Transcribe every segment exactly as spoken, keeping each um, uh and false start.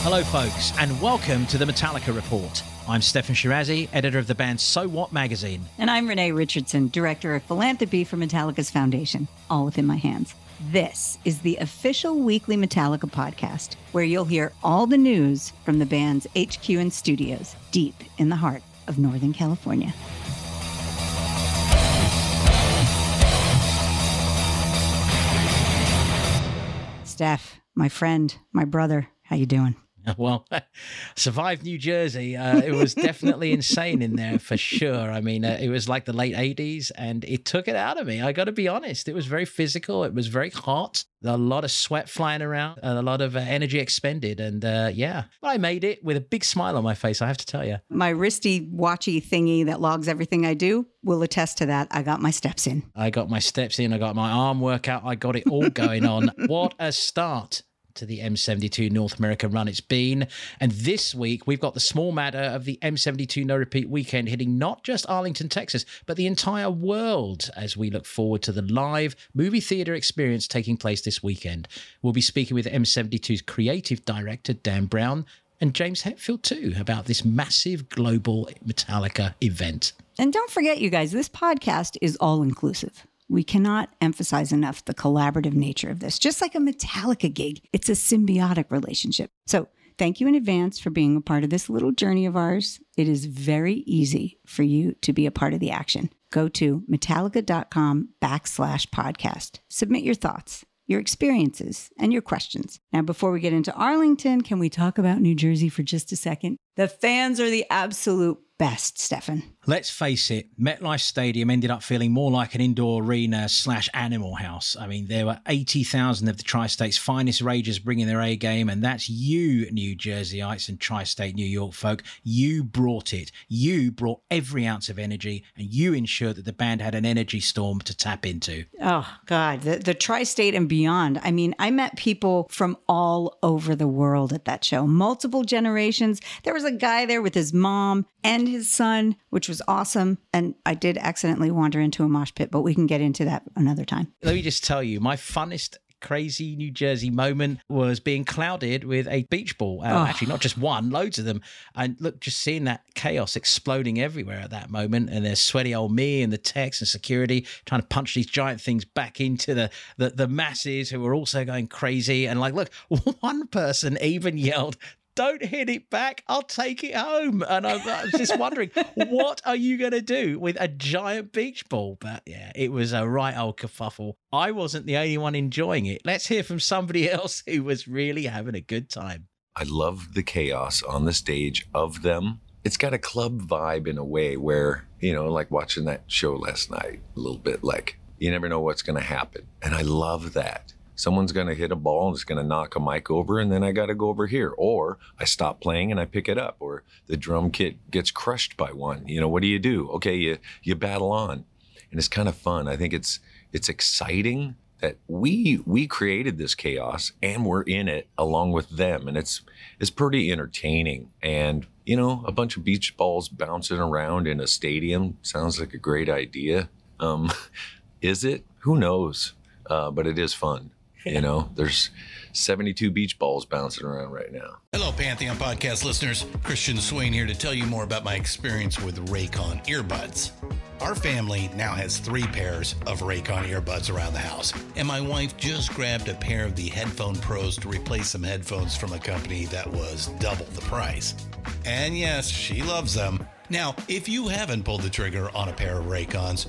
Hello folks, and welcome to The Metallica Report. I'm Stephen Shirazi, editor of the band's So What magazine. And I'm Renee Richardson, director of philanthropy for Metallica's foundation, all within my hands. This is the official weekly Metallica podcast, where you'll hear all the news from the band's H Q and studios, deep in the heart of Northern California. Steph, my friend, my brother, how you doing? Well, survived New Jersey. Uh, it was definitely insane in there for sure. I mean, uh, it was like the late eighties and it took it out of me. I got to be honest. It was very physical. It was very hot. A lot of sweat flying around, a lot of uh, energy expended. And uh, yeah, I made it with a big smile on my face, I have to tell you. My wristy watchy thingy that logs everything I do will attest to that. I got my steps in. I got my steps in. I got my arm workout. I got it all going on. What a start to the M seventy-two North America run it's been. And this week, we've got the small matter of the M seventy-two No Repeat Weekend hitting not just Arlington, Texas, but the entire world as we look forward to the live movie theater experience taking place this weekend. We'll be speaking with M seventy-two's creative director, Dan Braun, and James Hetfield too, about this massive global Metallica event. And don't forget, you guys, this podcast is all-inclusive. We cannot emphasize enough the collaborative nature of this. Just like a Metallica gig, it's a symbiotic relationship. So thank you in advance for being a part of this little journey of ours. It is very easy for you to be a part of the action. Go to Metallica.com backslash podcast. Submit your thoughts, your experiences, and your questions. Now, before we get into Arlington, can we talk about New Jersey for just a second? The fans are the absolute best, Stefan. Let's face it, MetLife Stadium ended up feeling more like an indoor arena slash animal house. I mean, there were eighty thousand of the Tri-State's finest ragers bringing their A game, and that's you, New Jerseyites and Tri-State New York folk. You brought it. You brought every ounce of energy, and you ensured that the band had an energy storm to tap into. Oh, God. The, the Tri-State and beyond. I mean, I met people from all over the world at that show. Multiple generations. There was a guy there with his mom and his son, which was was awesome. And I did accidentally wander into a mosh pit, but we can get into that another time. Let me just tell you, my funnest crazy New Jersey moment was being clouded with a beach ball. Uh, oh. Actually, not just one, loads of them. And look, just seeing that chaos exploding everywhere at that moment. And there's sweaty old me and the techs and security trying to punch these giant things back into the, the, the masses who were also going crazy. And like, look, one person even yelled, "Don't hit it back. I'll take it home." And I, I was just wondering, what are you going to do with a giant beach ball? But yeah, it was a right old kerfuffle. I wasn't the only one enjoying it. Let's hear from somebody else who was really having a good time. I love the chaos on the stage of them. It's got a club vibe in a way where, you know, like watching that show last night, a little bit like you never know what's going to happen. And I love that. Someone's going to hit a ball and it's going to knock a mic over and then I got to go over here. Or I stop playing and I pick it up. Or the drum kit gets crushed by one. You know, what do you do? Okay, you you battle on. And it's kind of fun. I think it's it's exciting that we we created this chaos and we're in it along with them. And it's it's pretty entertaining. And, you know, a bunch of beach balls bouncing around in a stadium sounds like a great idea. Um, is it? Who knows? Uh, but it is fun. You know, there's seventy-two beach balls bouncing around right now. Hello, Pantheon Podcast listeners. Christian Swain here to tell you more about my experience with Raycon earbuds. Our family now has three pairs of Raycon earbuds around the house, and my wife just grabbed a pair of the Headphone Pros to replace some headphones from a company that was double the price. And yes, she loves them. Now, if you haven't pulled the trigger on a pair of Raycons,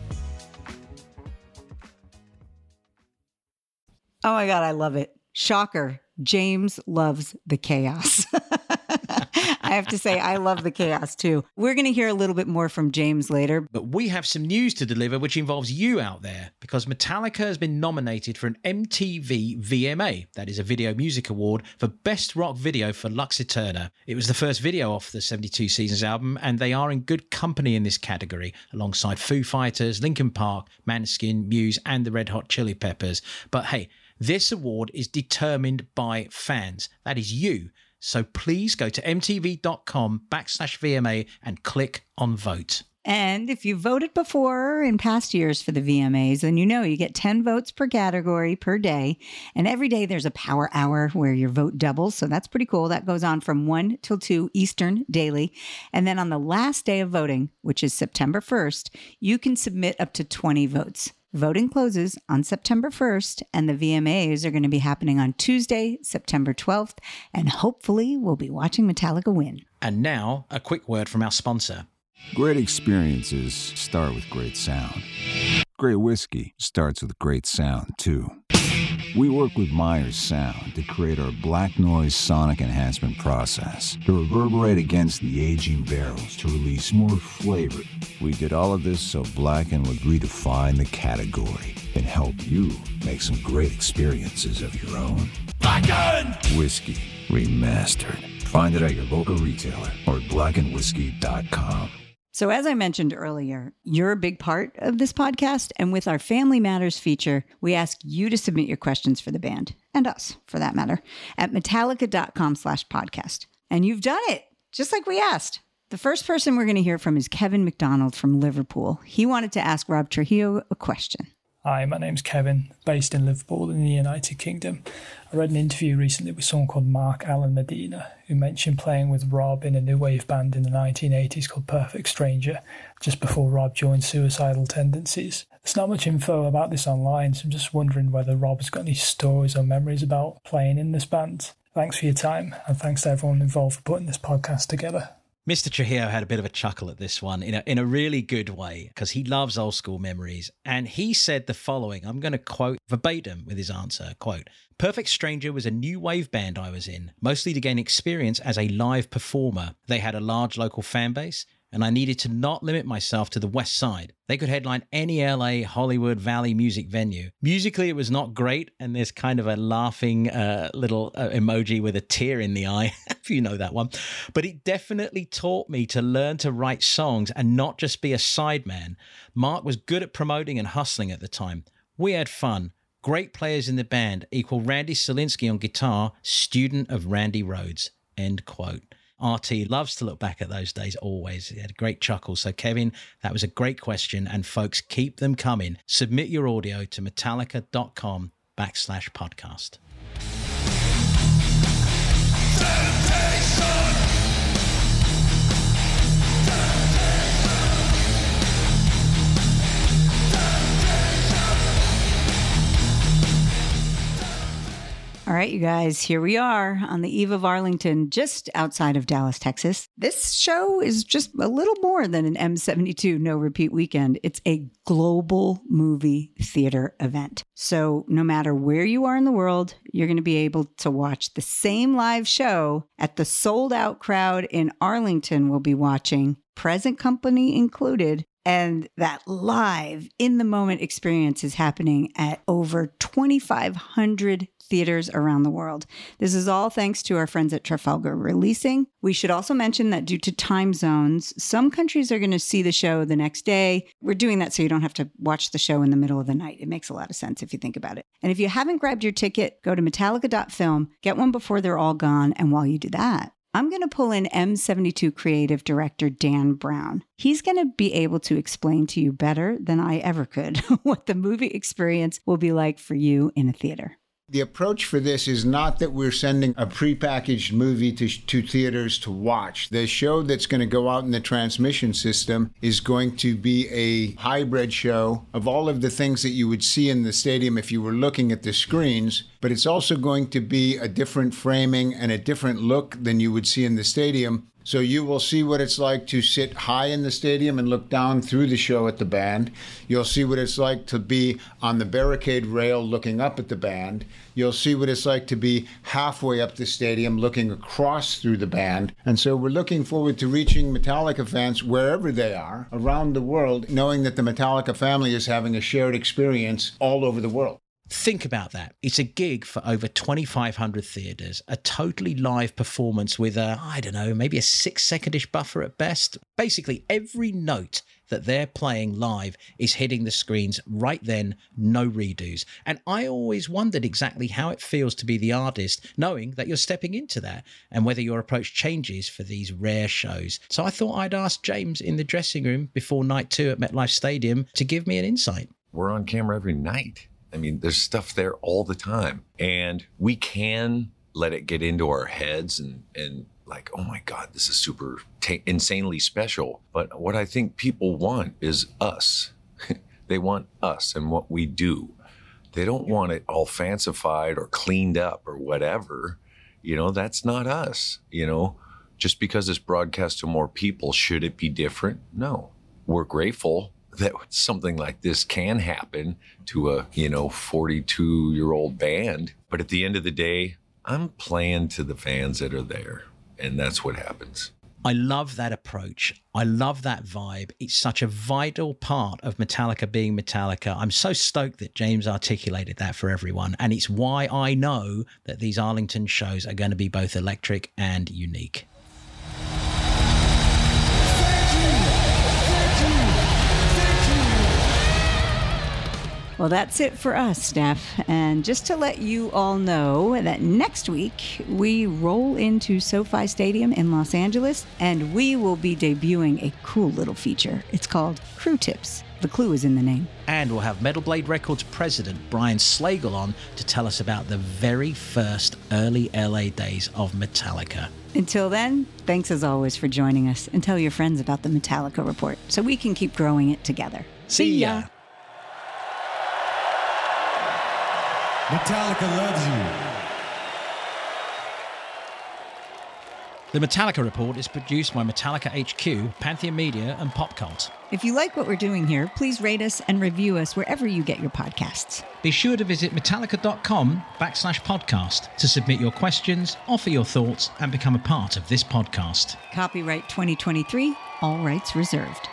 Oh my God, I love it. Shocker. James loves the chaos. I have to say, I love the chaos too. We're going to hear a little bit more from James later. But we have some news to deliver, which involves you out there, because Metallica has been nominated for an M T V V M A, that is a Video Music Award, for Best Rock Video for Lux Æterna. It was the first video off the seventy-two Seasons album, and they are in good company in this category, alongside Foo Fighters, Linkin Park, Måneskin, Muse, and the Red Hot Chili Peppers. But hey, this award is determined by fans. That is you. So please go to mtv.com backslash VMA and click on vote. And if you voted before in past years for the V M As, then you know you get ten votes per category per day. And every day there's a power hour where your vote doubles. So that's pretty cool. That goes on from one till two Eastern daily. And then on the last day of voting, which is September first, you can submit up to twenty votes. Voting closes on September first, and the V M As are going to be happening on Tuesday, September twelfth, and hopefully we'll be watching Metallica win. And now, a quick word from our sponsor. Great experiences start with great sound. Great whiskey starts with great sound, too. We work with Myers Sound to create our black noise sonic enhancement process to reverberate against the aging barrels to release more flavor. We did all of this so Blacken would redefine the category and help you make some great experiences of your own. Blacken! Whiskey Remastered. Find it at your local retailer or blacken whiskey dot com. So as I mentioned earlier, you're a big part of this podcast, and with our Family Matters feature, we ask you to submit your questions for the band, and us for that matter, at Metallica.com slash podcast. And you've done it, just like we asked. The first person we're going to hear from is Kevin McDonald from Liverpool. He wanted to ask Rob Trujillo a question. Hi, my name's Kevin, based in Liverpool in the United Kingdom. I read an interview recently with someone called Mark Allen Medina, who mentioned playing with Rob in a new wave band in the nineteen eighties called Perfect Stranger, just before Rob joined Suicidal Tendencies. There's not much info about this online, so I'm just wondering whether Rob's got any stories or memories about playing in this band. Thanks for your time, and thanks to everyone involved for putting this podcast together. Mister Trujillo had a bit of a chuckle at this one in a, in a really good way, because he loves old school memories. And he said the following, I'm going to quote verbatim with his answer, quote, Perfect Stranger was a new wave band I was in, mostly to gain experience as a live performer. They had a large local fan base, and I needed to not limit myself to the West Side. They could headline any L A, Hollywood, Valley music venue. Musically, it was not great, and there's kind of a laughing uh, little uh, emoji with a tear in the eye, if you know that one. But it definitely taught me to learn to write songs and not just be a sideman. Mark was good at promoting and hustling at the time. We had fun. Great players in the band, equal Randy Selinsky on guitar, student of Randy Rhoads, end quote. R T loves to look back at those days always. He had a great chuckle. So, Kevin, that was a great question. And, folks, keep them coming. Submit your audio to metallica dot com backslash podcast. All right, you guys, here we are on the eve of Arlington, just outside of Dallas, Texas. This show is just a little more than an M seventy-two No Repeat Weekend. It's a global movie theater event. So no matter where you are in the world, you're going to be able to watch the same live show at the sold out crowd in Arlington will be watching, present company included. And that live, in-the-moment experience is happening at over twenty-five hundred theaters around the world. This is all thanks to our friends at Trafalgar Releasing. We should also mention that due to time zones, some countries are going to see the show the next day. We're doing that so you don't have to watch the show in the middle of the night. It makes a lot of sense if you think about it. And if you haven't grabbed your ticket, go to metallica dot film, get one before they're all gone, and while you do that, I'm going to pull in M seventy-two creative director Dan Braun. He's going to be able to explain to you better than I ever could what the movie experience will be like for you in a theater. The approach for this is not that we're sending a prepackaged movie to, to theaters to watch. The show that's going to go out in the transmission system is going to be a hybrid show of all of the things that you would see in the stadium if you were looking at the screens, but it's also going to be a different framing and a different look than you would see in the stadium. So you will see what it's like to sit high in the stadium and look down through the show at the band. You'll see what it's like to be on the barricade rail looking up at the band. You'll see what it's like to be halfway up the stadium looking across through the band. And so we're looking forward to reaching Metallica fans wherever they are around the world, knowing that the Metallica family is having a shared experience all over the world. Think about that. It's a gig for over twenty-five hundred theatres, a totally live performance with a, I don't know, maybe a six-second-ish buffer at best. Basically, every note that they're playing live is hitting the screens right then, no redos. And I always wondered exactly how it feels to be the artist, knowing that you're stepping into that and whether your approach changes for these rare shows. So I thought I'd ask James in the dressing room before night two at MetLife Stadium to give me an insight. We're on camera every night. I mean, there's stuff there all the time, and we can let it get into our heads and, and like, oh my God, this is super t- insanely special. But what I think people want is us. They want us and what we do. They don't want it all fancified or cleaned up or whatever. You know, that's not us, you know, just because it's broadcast to more people, should it be different? No, we're grateful that something like this can happen to a, you know, forty-two-year-old band. But at the end of the day, I'm playing to the fans that are there. And that's what happens. I love that approach. I love that vibe. It's such a vital part of Metallica being Metallica. I'm so stoked that James articulated that for everyone. And it's why I know that these Arlington shows are going to be both electric and unique. Well, that's it for us, Steph. And just to let you all know that next week, we roll into SoFi Stadium in Los Angeles, and we will be debuting a cool little feature. It's called Crew Tips. The clue is in the name. And we'll have Metal Blade Records president Brian Slagle on to tell us about the very first early L A days of Metallica. Until then, thanks as always for joining us, and tell your friends about the Metallica Report so we can keep growing it together. See ya! Metallica loves you. The Metallica Report is produced by Metallica H Q, Pantheon Media, and PopCult. If you like what we're doing here, please rate us and review us wherever you get your podcasts. Be sure to visit metallica dot com backslash podcast to submit your questions, offer your thoughts, and become a part of this podcast. Copyright twenty twenty-three, all rights reserved.